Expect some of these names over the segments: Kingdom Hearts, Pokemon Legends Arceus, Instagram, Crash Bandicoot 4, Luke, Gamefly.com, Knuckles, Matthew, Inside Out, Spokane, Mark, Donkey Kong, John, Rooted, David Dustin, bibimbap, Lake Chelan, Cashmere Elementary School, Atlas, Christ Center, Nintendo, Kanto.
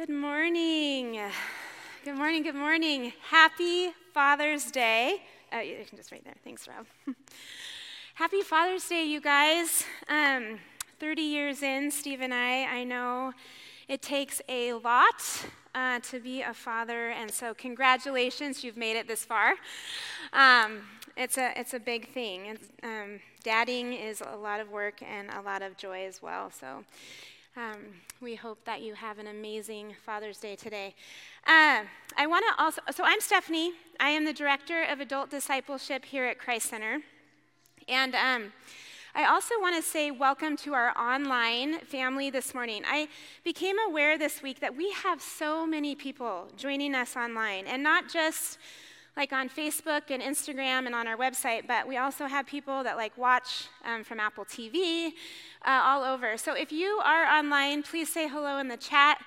Good morning. Happy Father's Day. You can just write there. Thanks, Rob. Happy Father's Day, you guys. 30 years in, Steve and I know it takes a lot to be a father, and so congratulations, you've made it this far. It's a big thing. Dadding is a lot of work and a lot of joy as well, so we hope that you have an amazing Father's Day today. I want to also, so I'm Stephanie. I am the Director of Adult Discipleship here at Christ Center. And I also want to say welcome to our online family this morning. I became aware this week that we have so many people joining us online, and not just like on Facebook and Instagram and on our website, but we also have people that like watch from Apple TV all over. So if you are online, please say hello in the chat.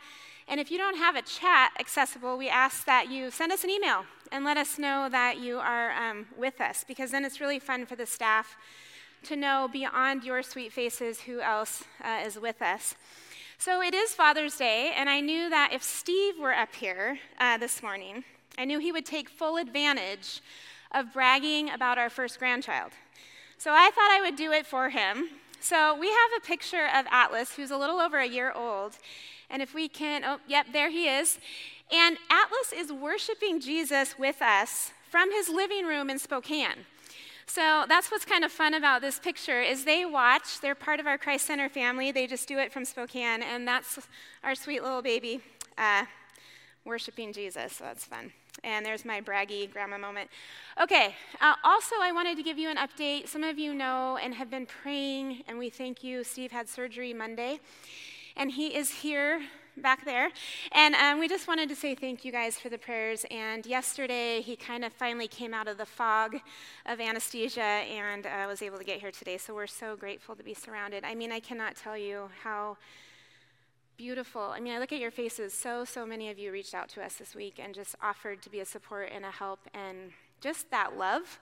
And if you don't have a chat accessible, we ask that you send us an email and let us know that you are with us, because then it's really fun for the staff to know beyond your sweet faces who else is with us. So it is Father's Day, and I knew that if Steve were up here this morning, I knew he would take full advantage of bragging about our first grandchild. So I thought I would do it for him. So we have a picture of Atlas, who's a little over a year old. And if we can, there he is. And Atlas is worshiping Jesus with us from his living room in Spokane. So that's what's kind of fun about this picture is they watch. They're part of our Christ Center family. They just do it from Spokane. And that's our sweet little baby worshiping Jesus. So that's fun. And there's my braggy grandma moment. Okay, also I wanted to give you an update. Some of you know and have been praying, and we thank you. Steve had surgery Monday, and he is here back there. And we just wanted to say thank you guys for the prayers. And yesterday he kind of finally came out of the fog of anesthesia and was able to get here today. So we're so grateful to be surrounded. I mean, I cannot tell you how beautiful. I mean, I look at your faces. So many of you reached out to us this week and just offered to be a support and a help. And just that love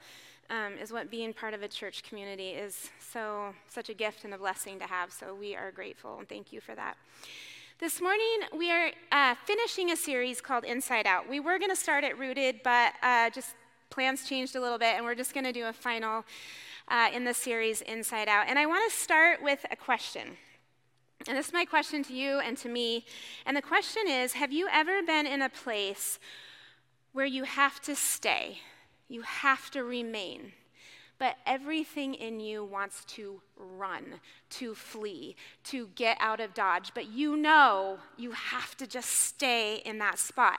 is what being part of a church community is such a gift and a blessing to have. So we are grateful and thank you for that. This morning, we are finishing a series called Inside Out. We were going to start at Rooted, but just plans changed a little bit, and we're just going to do a final in the series Inside Out. And I want to start with a question. And this is my question to you and to me. And the question is, have you ever been in a place where you have to stay, you have to remain, but everything in you wants to run, to flee, to get out of Dodge, but you know you have to just stay in that spot?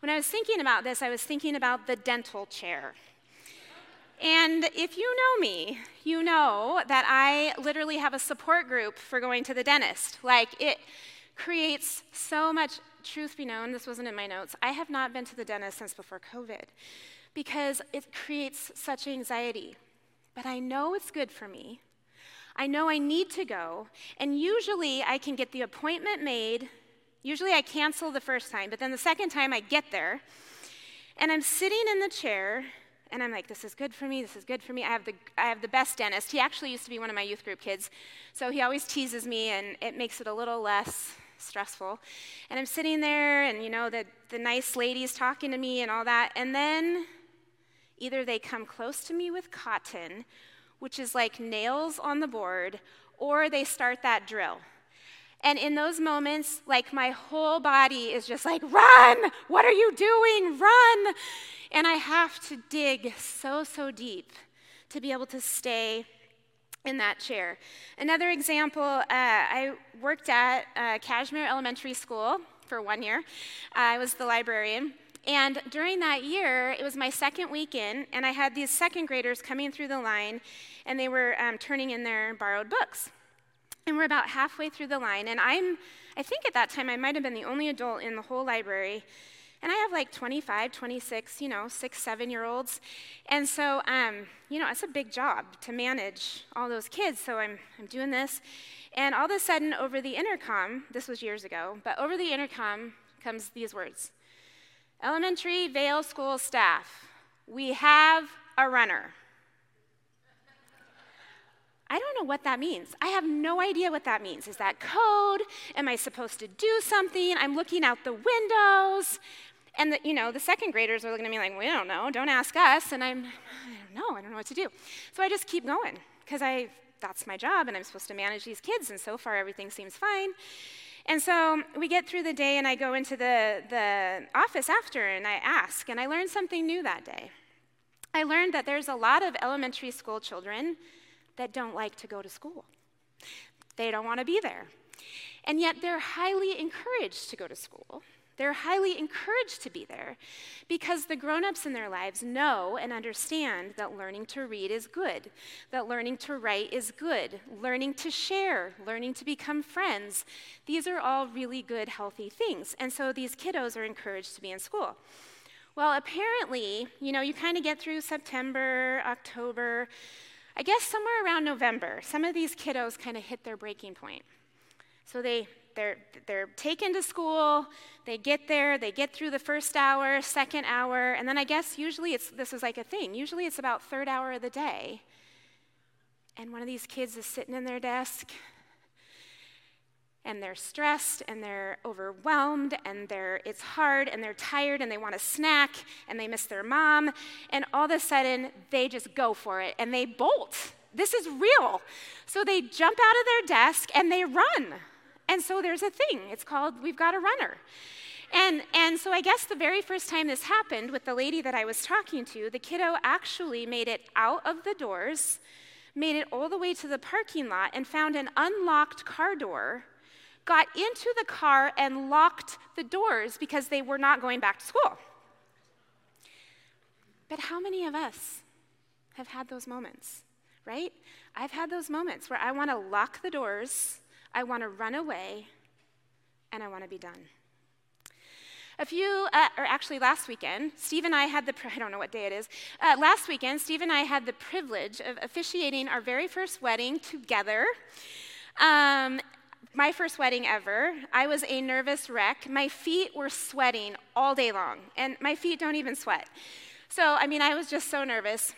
When I was thinking about this, I was thinking about the dental chair. And if you know me, you know that I literally have a support group for going to the dentist. Like, it creates so much, truth be known, this wasn't in my notes, I have not been to the dentist since before COVID, because it creates such anxiety. But I know it's good for me. I know I need to go, and usually I can get the appointment made. Usually I cancel the first time, but then the second time I get there, and I'm sitting in the chair, and I'm like, this is good for me. I have the best dentist. He actually used to be one of my youth group kids, so he always teases me, and it makes it a little less stressful. And I'm sitting there, and, you know, the nice lady's talking to me and all that. And then either they come close to me with cotton, which is like nails on the board, or they start that drill. And in those moments, like, my whole body is just like, run! What are you doing? Run! And I have to dig so deep to be able to stay in that chair. Another example, I worked at Cashmere Elementary School for 1 year. I was the librarian. And during that year, it was my second weekend, and I had these second graders coming through the line, and they were turning in their borrowed books. And we're about halfway through the line, and I think at that time I might have been the only adult in the whole library. And I have like 25, 26, 6, 7-year-olds. And so, it's a big job to manage all those kids. So I'm doing this. And all of a sudden, over the intercom, this was years ago, but over the intercom comes these words. Elementary Vale School staff, we have a runner. I don't know what that means. I have no idea what that means. Is that code? Am I supposed to do something? I'm looking out the windows. And the second graders are looking at me like, we don't know, don't ask us. And I don't know what to do. So I just keep going because that's my job and I'm supposed to manage these kids, and so far everything seems fine. And so we get through the day and I go into the office after and I ask, and I learned something new that day. I learned that there's a lot of elementary school children that don't like to go to school. They don't want to be there. And yet they're highly encouraged to go to school. They're highly encouraged to be there because the grown-ups in their lives know and understand that learning to read is good, that learning to write is good, learning to share, learning to become friends. These are all really good, healthy things. And so these kiddos are encouraged to be in school. Well, apparently, you kind of get through September, October, I guess somewhere around November, some of these kiddos kind of hit their breaking point. So they're taken to school, they get there, they get through the first hour, second hour, and then I guess usually usually it's about third hour of the day. And one of these kids is sitting in their desk, and they're stressed, and they're overwhelmed, and it's hard, and they're tired, and they want a snack, and they miss their mom, and all of a sudden, they just go for it, and they bolt. This is real. So they jump out of their desk, and they run. And so there's a thing. It's called, we've got a runner. And so I guess the very first time this happened with the lady that I was talking to, the kiddo actually made it out of the doors, made it all the way to the parking lot, and found an unlocked car door, got into the car and locked the doors because they were not going back to school. But how many of us have had those moments, right? I've had those moments where I want to lock the doors, I want to run away, and I want to be done. Last weekend, Steve and I had I don't know what day it is. Last weekend, Steve and I had the privilege of officiating our very first wedding together. My first wedding ever. I was a nervous wreck. My feet were sweating all day long, and my feet don't even sweat. So, I was just so nervous.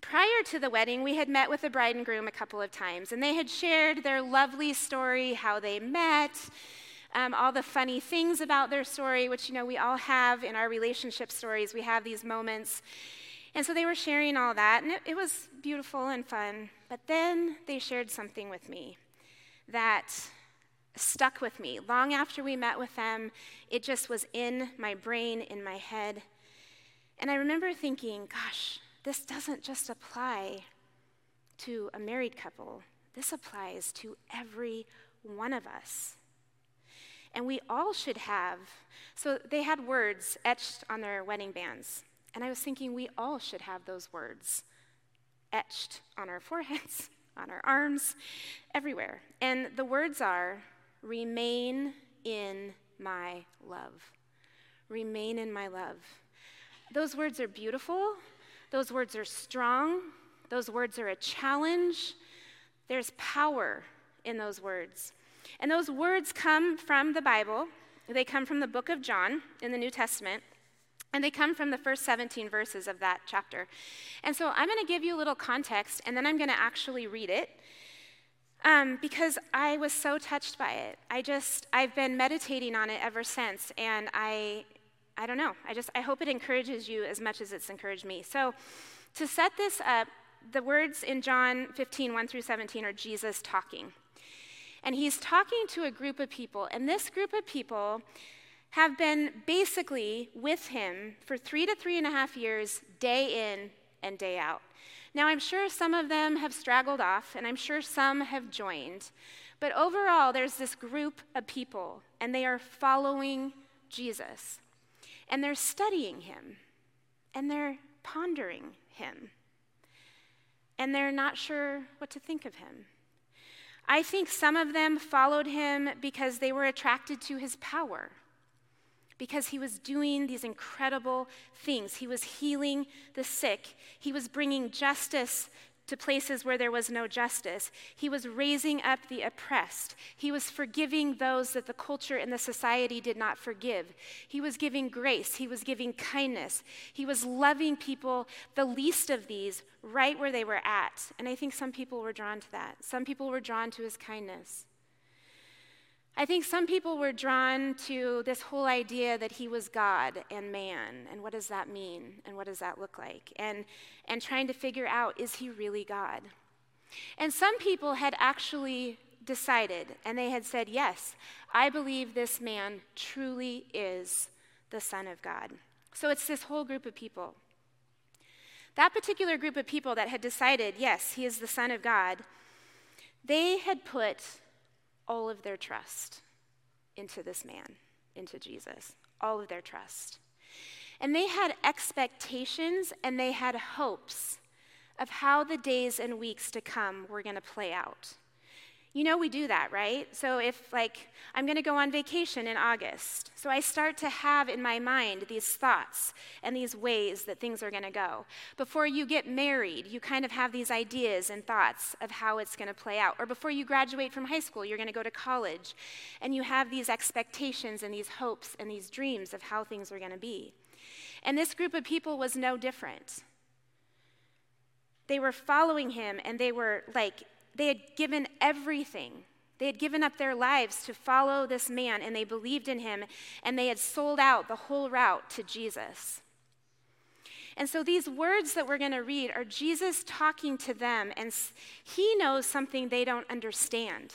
Prior to the wedding, we had met with the bride and groom a couple of times, and they had shared their lovely story, how they met, all the funny things about their story, which, we all have in our relationship stories. We have these moments. And so they were sharing all that, and it was beautiful and fun. But then they shared something with me that stuck with me. Long after we met with them, it just was in my brain, in my head. And I remember thinking, gosh, this doesn't just apply to a married couple. This applies to every one of us. And we all should have. So they had words etched on their wedding bands. And I was thinking we all should have those words etched on our foreheads, on our arms, everywhere. And the words are, remain in my love. Remain in my love. Those words are beautiful. Those words are strong. Those words are a challenge. There's power in those words. And those words come from the Bible. They come from the book of John in the New Testament. And they come from the first 17 verses of that chapter. And so I'm going to give you a little context, and then I'm going to actually read it because I was so touched by it. I've been meditating on it ever since, and I don't know. I hope it encourages you as much as it's encouraged me. So to set this up, the words in John 15, 1 through 17 are Jesus talking. And he's talking to a group of people. And this group of people have been basically with him for 3 to 3.5 years, day in and day out. Now, I'm sure some of them have straggled off, and I'm sure some have joined. But overall, there's this group of people, and they are following Jesus. And they're studying him, and they're pondering him, and they're not sure what to think of him. I think some of them followed him because they were attracted to his power, because he was doing these incredible things. He was healing the sick. He was bringing justice to places where there was no justice. He was raising up the oppressed. He was forgiving those that the culture and the society did not forgive. He was giving grace. He was giving kindness. He was loving people, the least of these, right where they were at. And I think some people were drawn to that. Some people were drawn to his kindness. I think some people were drawn to this whole idea that he was God and man, and what does that mean, and what does that look like, and trying to figure out, is he really God? And some people had actually decided, and they had said, yes, I believe this man truly is the Son of God. So it's this whole group of people. That particular group of people that had decided, yes, he is the Son of God, they had put all of their trust into this man, into Jesus, all of their trust. And they had expectations and they had hopes of how the days and weeks to come were gonna play out. You know, we do that, right? So if, like, I'm gonna go on vacation in August, so I start to have in my mind these thoughts and these ways that things are gonna go. Before you get married, you kind of have these ideas and thoughts of how it's gonna play out. Or before you graduate from high school, you're gonna go to college, and you have these expectations and these hopes and these dreams of how things are gonna be. And this group of people was no different. They were following him, and they were like, they had given everything. They had given up their lives to follow this man, and they believed in him, and they had sold out the whole route to Jesus. And so these words that we're going to read are Jesus talking to them, and he knows something they don't understand.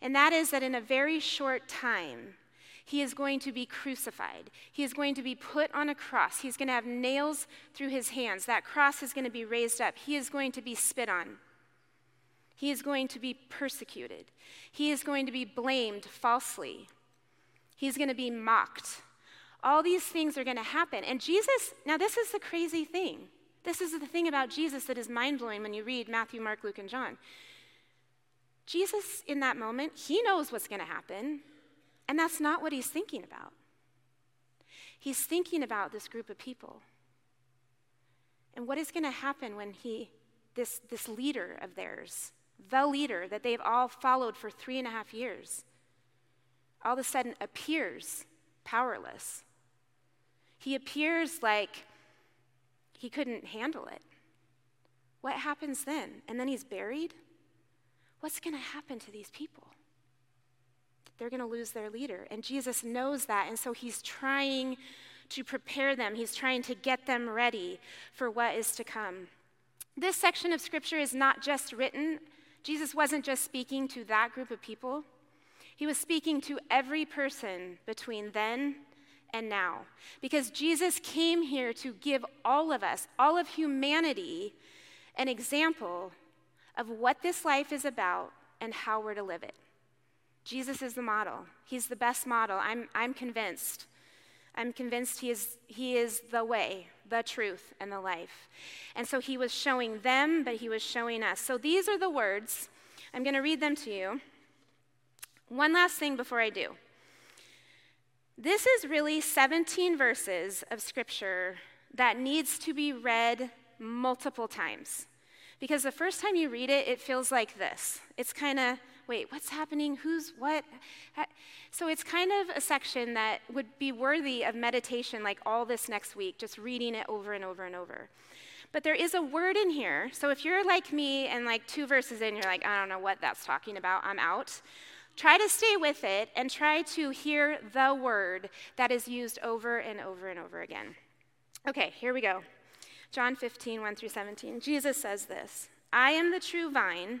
And that is that in a very short time, he is going to be crucified. He is going to be put on a cross. He's going to have nails through his hands. That cross is going to be raised up. He is going to be spit on. He is going to be persecuted. He is going to be blamed falsely. He's going to be mocked. All these things are going to happen. And Jesus, now this is the crazy thing. This is the thing about Jesus that is mind-blowing when you read Matthew, Mark, Luke, and John. Jesus, in that moment, he knows what's going to happen, and that's not what he's thinking about. He's thinking about this group of people and what is going to happen when this leader of theirs, the leader that they've all followed for 3.5 years, all of a sudden appears powerless. He appears like he couldn't handle it. What happens then? And then he's buried? What's going to happen to these people? They're going to lose their leader. And Jesus knows that, and so he's trying to prepare them. He's trying to get them ready for what is to come. This section of scripture is not just written. Jesus wasn't just speaking to that group of people. He was speaking to every person between then and now, because Jesus came here to give all of us, all of humanity, an example of what this life is about and how we're to live it. Jesus is the model. He's the best model. I'm convinced. I'm convinced he is the way, the truth, and the life. And so he was showing them, but he was showing us. So these are the words. I'm going to read them to you. One last thing before I do. This is really 17 verses of scripture that needs to be read multiple times, because the first time you read it, it feels like this. It's kind of, wait, what's happening? Who's what? So it's kind of a section that would be worthy of meditation, like all this next week, just reading it over and over and over. But there is a word in here. So if you're like me and like 2 verses in, you're like, I don't know what that's talking about, I'm out. Try to stay with it and try to hear the word that is used over and over and over again. Okay, here we go. John 15, 1 through 17. Jesus says this, I am the true vine,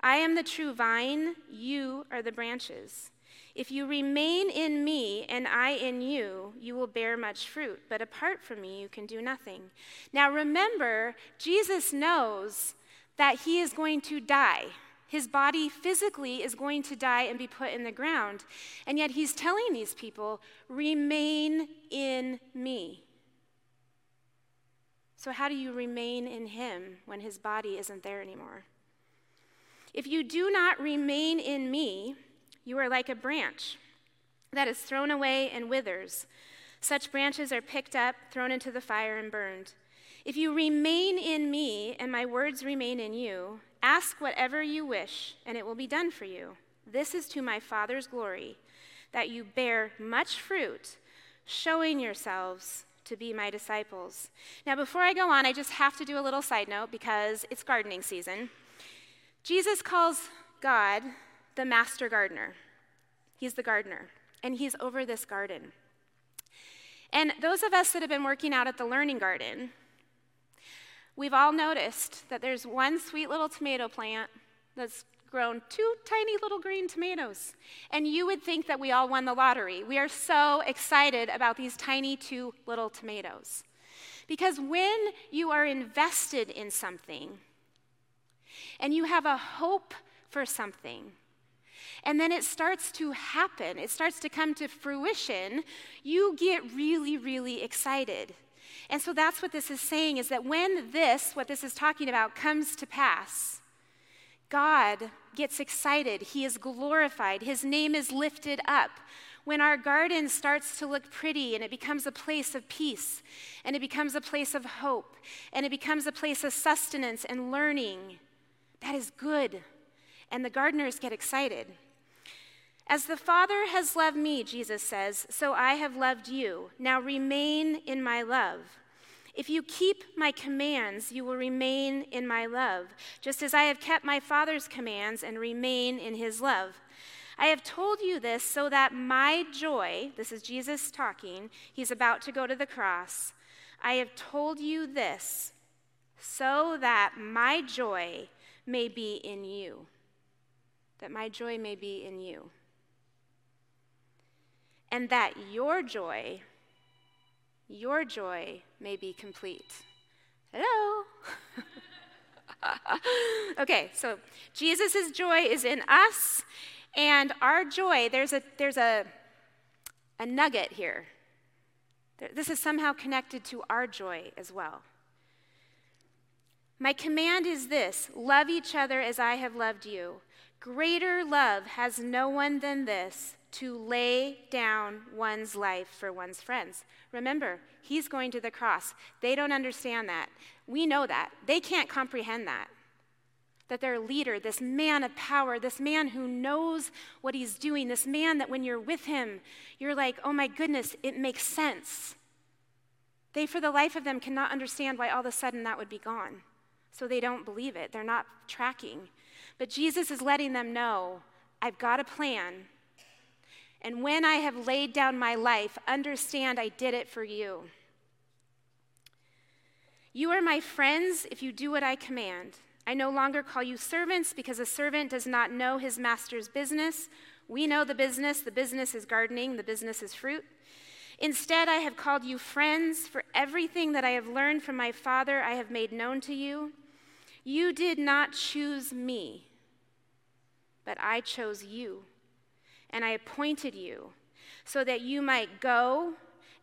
I am the true vine, you are the branches. If you remain in me and I in you, you will bear much fruit, but apart from me, you can do nothing. Now remember, Jesus knows that he is going to die. His body physically is going to die and be put in the ground. And yet he's telling these people, remain in me. So how do you remain in him when his body isn't there anymore? If you do not remain in me, you are like a branch that is thrown away and withers. Such branches are picked up, thrown into the fire, and burned. If you remain in me and my words remain in you, ask whatever you wish, and it will be done for you. This is to my Father's glory, that you bear much fruit, showing yourselves to be my disciples. Now, before I go on, I just have to do a little side note because it's gardening season. Jesus calls God the master gardener. He's the gardener, and he's over this garden. And those of us that have been working out at the Learning Garden, we've all noticed that there's one sweet little tomato plant that's grown two tiny little green tomatoes. And you would think that we all won the lottery. We are so excited about these tiny two little tomatoes. Because when you are invested in something, and you have a hope for something, and then it starts to happen, it starts to come to fruition, you get really, really excited. And so that's what this is saying, is that when this, what this is talking about, comes to pass, God gets excited. He is glorified. His name is lifted up. When our garden starts to look pretty and it becomes a place of peace and it becomes a place of hope and it becomes a place of sustenance and learning, that is good. And the gardeners get excited. As the Father has loved me, Jesus says, so I have loved you. Now remain in my love. If you keep my commands, you will remain in my love, just as I have kept my Father's commands and remain in his love. I have told you this so that my joy, this is Jesus talking, he's about to go to the cross. I have told you this so that my joy may be in you. That my joy may be in you. And that your joy may be complete. Hello? Okay, so Jesus' joy is in us, and our joy, there's a nugget here. This is somehow connected to our joy as well. My command is this, love each other as I have loved you. Greater love has no one than this, to lay down one's life for one's friends. Remember, he's going to the cross. They don't understand that. We know that. They can't comprehend that. That their leader, this man of power, this man who knows what he's doing, this man that when you're with him, you're like, oh my goodness, it makes sense. They, for the life of them, cannot understand why all of a sudden that would be gone. So they don't believe it. They're not tracking. But Jesus is letting them know, I've got a plan. And when I have laid down my life, understand I did it for you. You are my friends if you do what I command. I no longer call you servants because a servant does not know his master's business. We know the business. The business is gardening. The business is fruit. Instead, I have called you friends, for everything that I have learned from my Father I have made known to you. You did not choose me, but I chose you, and I appointed you so that you might go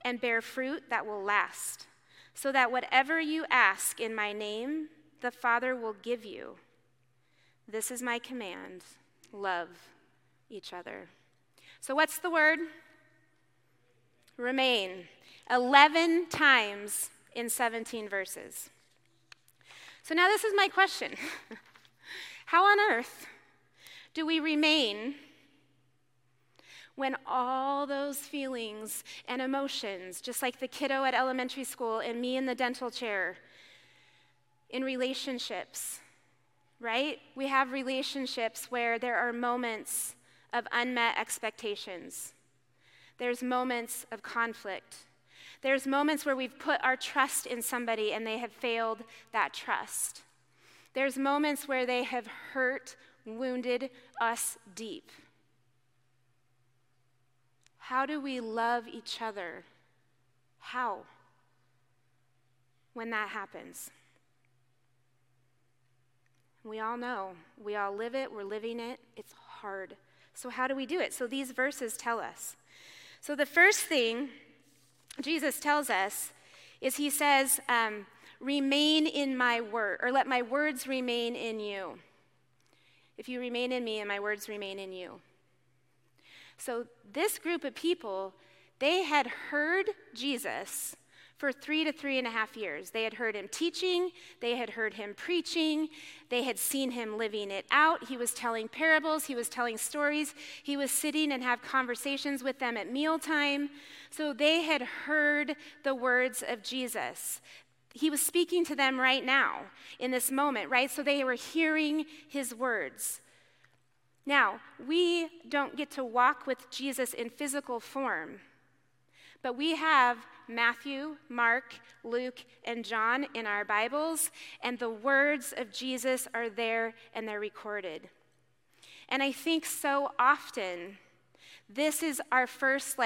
and bear fruit that will last, so that whatever you ask in my name, the Father will give you. This is my command, love each other. So what's the word? Remain. 11 times in 17 verses. So now this is my question. How on earth do we remain when all those feelings and emotions, just like the kiddo at elementary school and me in the dental chair, in relationships, right? We have relationships where there are moments of unmet expectations. There's moments of conflict. There's moments where we've put our trust in somebody and they have failed that trust. There's moments where they have hurt, wounded us deep. How do we love each other? How? When that happens? We all know. We all live it. We're living it. It's hard. So how do we do it? So these verses tell us. So the first thing Jesus tells us is he says, remain in my word, or let my words remain in you. If you remain in me and my words remain in you. So this group of people, they had heard Jesus for 3 to 3.5 years. They had heard him teaching. They had heard him preaching. They had seen him living it out. He was telling parables. He was telling stories. He was sitting and have conversations with them at mealtime. So they had heard the words of Jesus. He was speaking to them right now in this moment, right? So they were hearing his words. Now, we don't get to walk with Jesus in physical form, but we have Matthew, Mark, Luke, and John in our Bibles, and the words of Jesus are there and they're recorded. And I think so often, this is our first,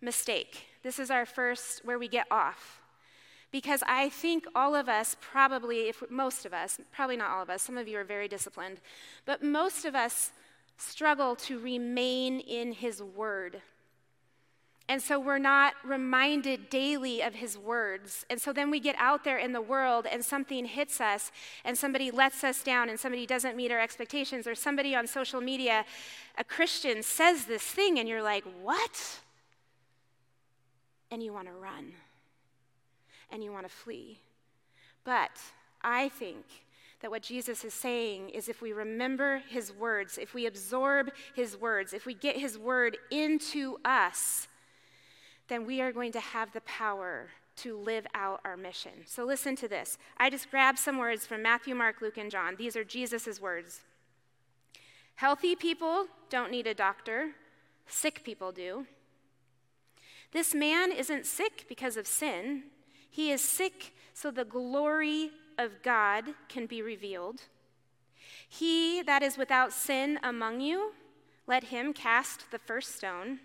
mistake. This is our first where we get off. Because I think all of us probably, if most of us, probably not all of us, some of you are very disciplined, but most of us struggle to remain in his word. And so we're not reminded daily of his words. And so then we get out there in the world and something hits us and somebody lets us down and somebody doesn't meet our expectations or somebody on social media, a Christian, says this thing and you're like, what? And you want to run. And you want to flee. But I think that what Jesus is saying is if we remember his words, if we absorb his words, if we get his word into us, then we are going to have the power to live out our mission. So listen to this. I just grabbed some words from Matthew, Mark, Luke, and John. These are Jesus' words. Healthy people don't need a doctor. Sick people do. This man isn't sick because of sin. He is sick so the glory of God can be revealed. He that is without sin among you, let him cast the first stone.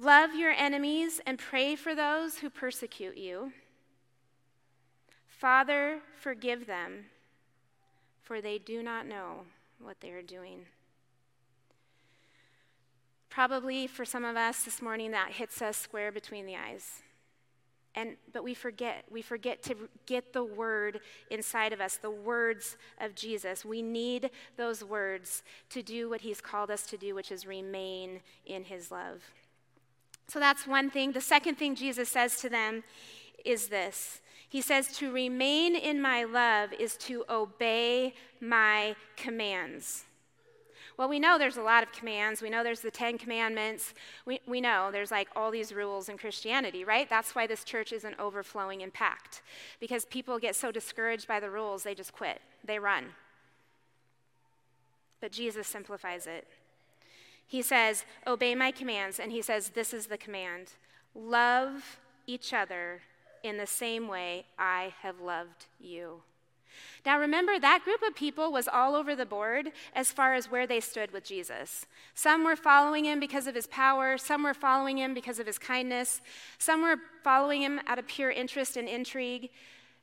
Love your enemies and pray for those who persecute you. Father, forgive them, for they do not know what they are doing. Probably for some of us this morning, that hits us square between the eyes. But we forget to get the word inside of us, the words of Jesus. We need those words to do what he's called us to do, which is remain in his love. So that's one thing. The second thing Jesus says to them is this. He says, to remain in my love is to obey my commands. Well, we know there's a lot of commands. We know there's the 10 Commandments. We know there's all these rules in Christianity, right? That's why this church isn't overflowing and packed, because people get so discouraged by the rules, they just quit. They run. But Jesus simplifies it. He says, obey my commands, and he says, this is the command. Love each other in the same way I have loved you. Now remember, that group of people was all over the board as far as where they stood with Jesus. Some were following him because of his power. Some were following him because of his kindness. Some were following him out of pure interest and intrigue.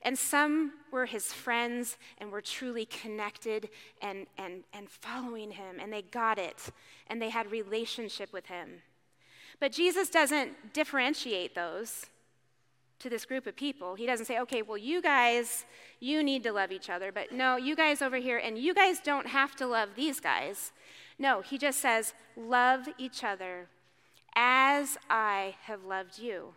And some were his friends and were truly connected and following him. And they got it. And they had relationship with him. But Jesus doesn't differentiate those to this group of people. He doesn't say, okay, well, you guys, you need to love each other, but no, you guys over here, and you guys don't have to love these guys. No, he just says, love each other as I have loved you.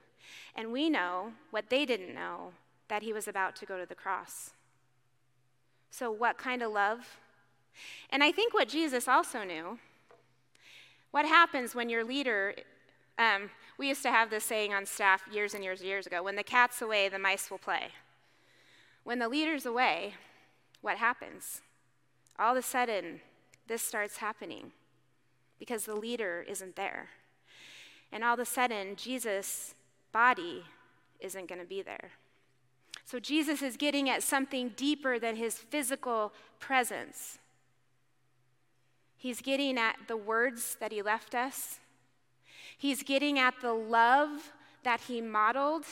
And we know what they didn't know, that he was about to go to the cross. So what kind of love? And I think what Jesus also knew, what happens when your leader we used to have this saying on staff years and years and years ago, when the cat's away, the mice will play. When the leader's away, what happens? All of a sudden, this starts happening because the leader isn't there. And all of a sudden, Jesus' body isn't going to be there. So Jesus is getting at something deeper than his physical presence. He's getting at the words that he left us. He's getting at the love that he modeled,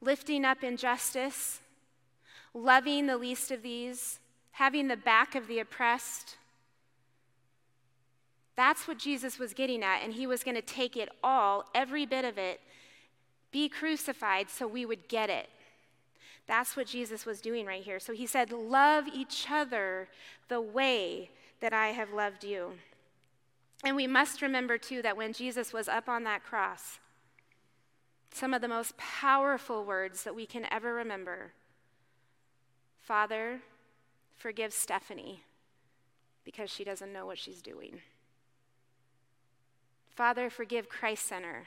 lifting up injustice, loving the least of these, having the back of the oppressed. That's what Jesus was getting at, and he was going to take it all, every bit of it, be crucified so we would get it. That's what Jesus was doing right here. So he said, love each other the way that I have loved you. And we must remember, too, that when Jesus was up on that cross, some of the most powerful words that we can ever remember, Father, forgive Stephanie because she doesn't know what she's doing. Father, forgive Christ Center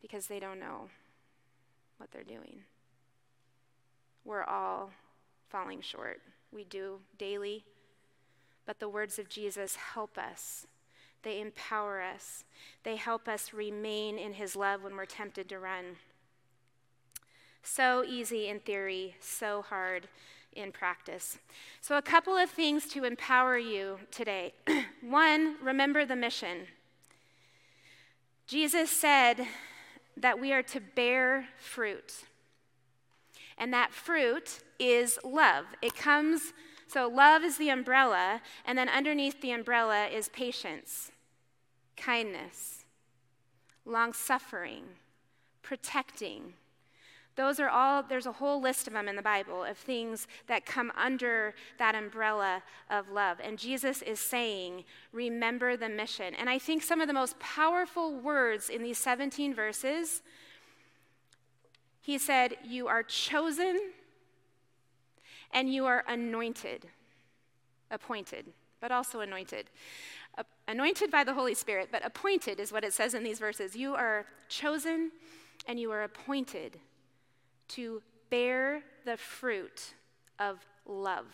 because they don't know what they're doing. We're all falling short. We do daily. But the words of Jesus help us. They empower us. They help us remain in his love when we're tempted to run. So easy in theory, so hard in practice. So a couple of things to empower you today. One, remember the mission. Jesus said that we are to bear fruit. And that fruit is love. It comes, so love is the umbrella, and then underneath the umbrella is patience, kindness, long-suffering, protecting. Those are all, there's a whole list of them in the Bible of things that come under that umbrella of love. And Jesus is saying, remember the mission. And I think some of the most powerful words in these 17 verses, he said, you are chosen and you are anointed, appointed, but also anointed. Anointed by the Holy Spirit, but appointed is what it says in these verses. You are chosen and you are appointed to bear the fruit of love.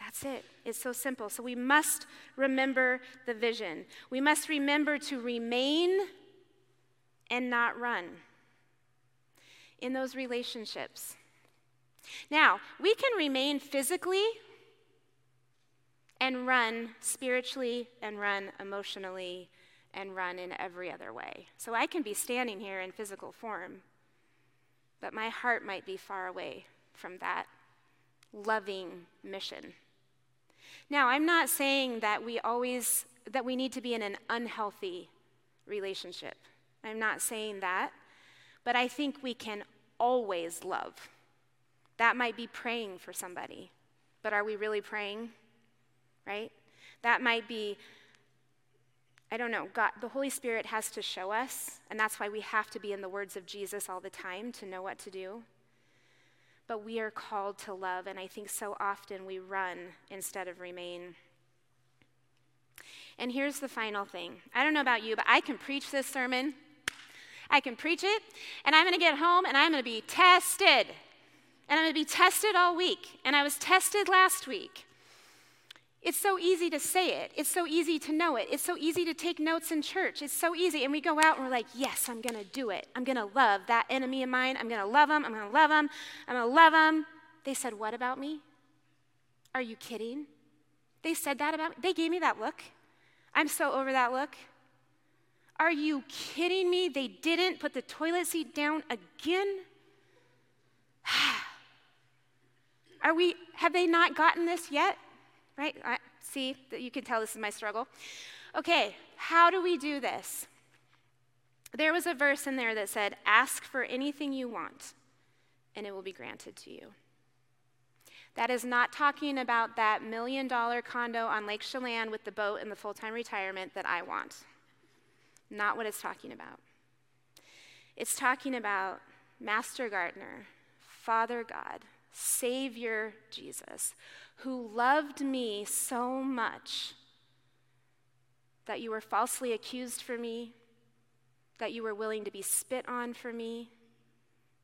That's it. It's so simple. So we must remember the vision. We must remember to remain and not run in those relationships. Now, we can remain physically and run spiritually and run emotionally and run in every other way. So I can be standing here in physical form, but my heart might be far away from that loving mission. Now, I'm not saying that we need to be in an unhealthy relationship. I'm not saying that. But I think we can always love. That might be praying for somebody, but are we really praying, right? That might be, I don't know, God, the Holy Spirit has to show us, and that's why we have to be in the words of Jesus all the time to know what to do. But we are called to love, and I think so often we run instead of remain. And here's the final thing. I don't know about you, but I can preach this sermon. I can preach it, and I'm going to get home, and I'm going to be tested. And I'm going to be tested all week, and I was tested last week. It's so easy to say it. It's so easy to know it. It's so easy to take notes in church. It's so easy, and we go out, and we're like, yes, I'm going to do it. I'm going to love that enemy of mine. I'm going to love him. I'm going to love him. I'm going to love him. They said, what about me? Are you kidding? They said that about me. They gave me that look. I'm so over that look. Are you kidding me? They didn't put the toilet seat down again? Have they not gotten this yet? Right? See, that you can tell this is my struggle. Okay, how do we do this? There was a verse in there that said, ask for anything you want, and it will be granted to you. That is not talking about that $1 million condo on Lake Chelan with the boat and the full-time retirement that I want. Not what it's talking about. It's talking about Master Gardener, Father God, Savior Jesus, who loved me so much that you were falsely accused for me, that you were willing to be spit on for me,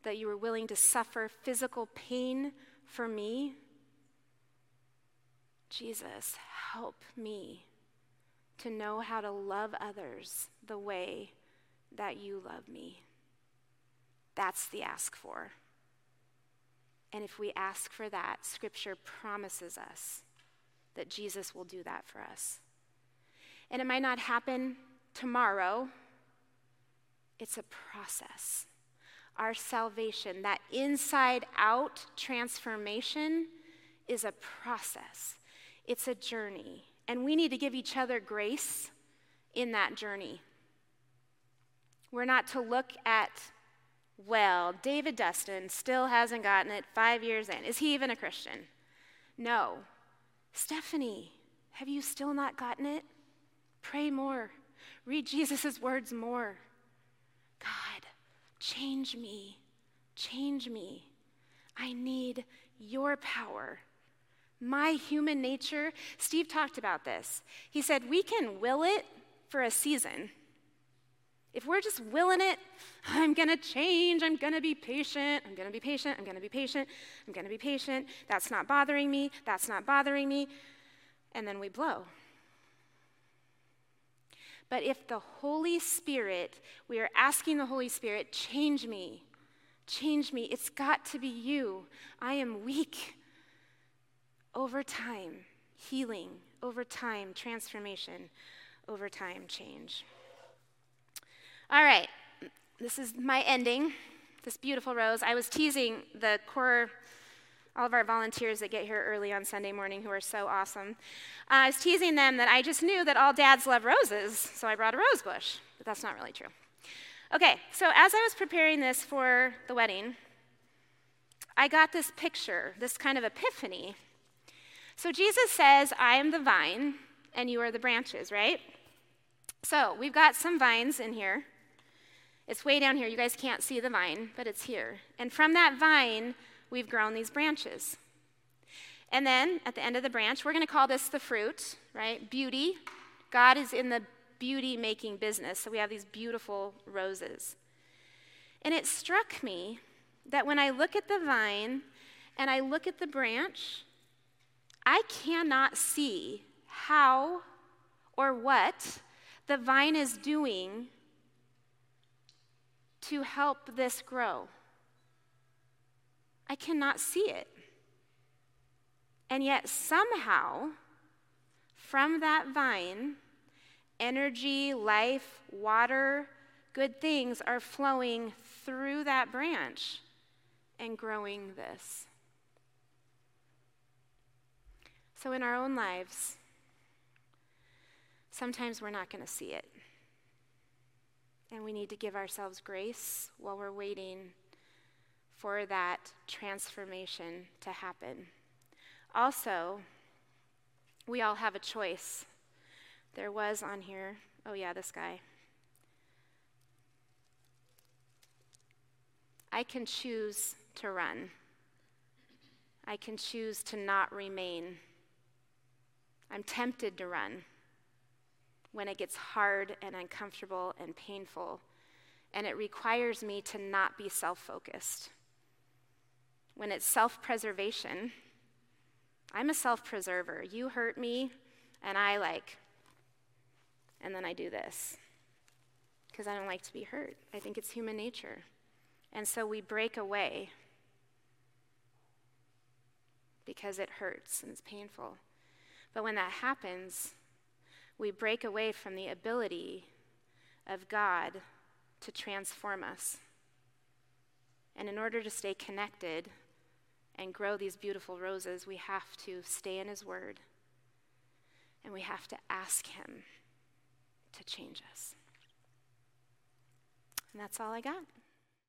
that you were willing to suffer physical pain for me. Jesus, help me to know how to love others the way that you love me. That's the ask for. And if we ask for that, Scripture promises us that Jesus will do that for us. And it might not happen tomorrow. It's a process, our salvation, that inside-out transformation, is a process. It's a journey. And we need to give each other grace in that journey. We're not to look at, well, David Dustin still hasn't gotten it 5 years in. Is he even a Christian? No. Stephanie, have you still not gotten it? Pray more. Read Jesus' words more. God, change me. Change me. I need your power. My human nature, Steve talked about this. He said, we can will it for a season. If we're just willing it, I'm going to change, I'm going to be patient, I'm going to be patient, I'm going to be patient, I'm going to be patient, that's not bothering me, that's not bothering me, and then we blow. But if the Holy Spirit, we are asking the Holy Spirit, change me, change me, it's got to be you. I am weak. Over time, healing. Over time, transformation. Over time, change. All right, this is my ending, this beautiful rose. I was teasing the core, all of our volunteers that get here early on Sunday morning who are so awesome. I was teasing them that I just knew that all dads love roses, so I brought a rose bush, but that's not really true. Okay, so as I was preparing this for the wedding, I got this picture, this kind of epiphany. So Jesus says, I am the vine, and you are the branches, right? So we've got some vines in here. It's way down here. You guys can't see the vine, but it's here. And from that vine, we've grown these branches. And then at the end of the branch, we're going to call this the fruit, right? Beauty. God is in the beauty-making business, so we have these beautiful roses. And it struck me that when I look at the vine and I look at the branch, I cannot see how or what the vine is doing to help this grow. I cannot see it. And yet somehow, from that vine, energy, life, water, good things are flowing through that branch and growing this. So in our own lives, sometimes we're not going to see it. And we need to give ourselves grace while we're waiting for that transformation to happen. Also, we all have a choice. There was on here, oh yeah, this guy. I can choose to run. I can choose to not remain. I'm tempted to run when it gets hard and uncomfortable and painful, and it requires me to not be self-focused. When it's self-preservation, I'm a self-preserver. You hurt me, and I like, and then I do this, because I don't like to be hurt. I think it's human nature. And so we break away because it hurts and it's painful. But when that happens, we break away from the ability of God to transform us. And in order to stay connected and grow these beautiful roses, we have to stay in His Word, and we have to ask Him to change us. And that's all I got.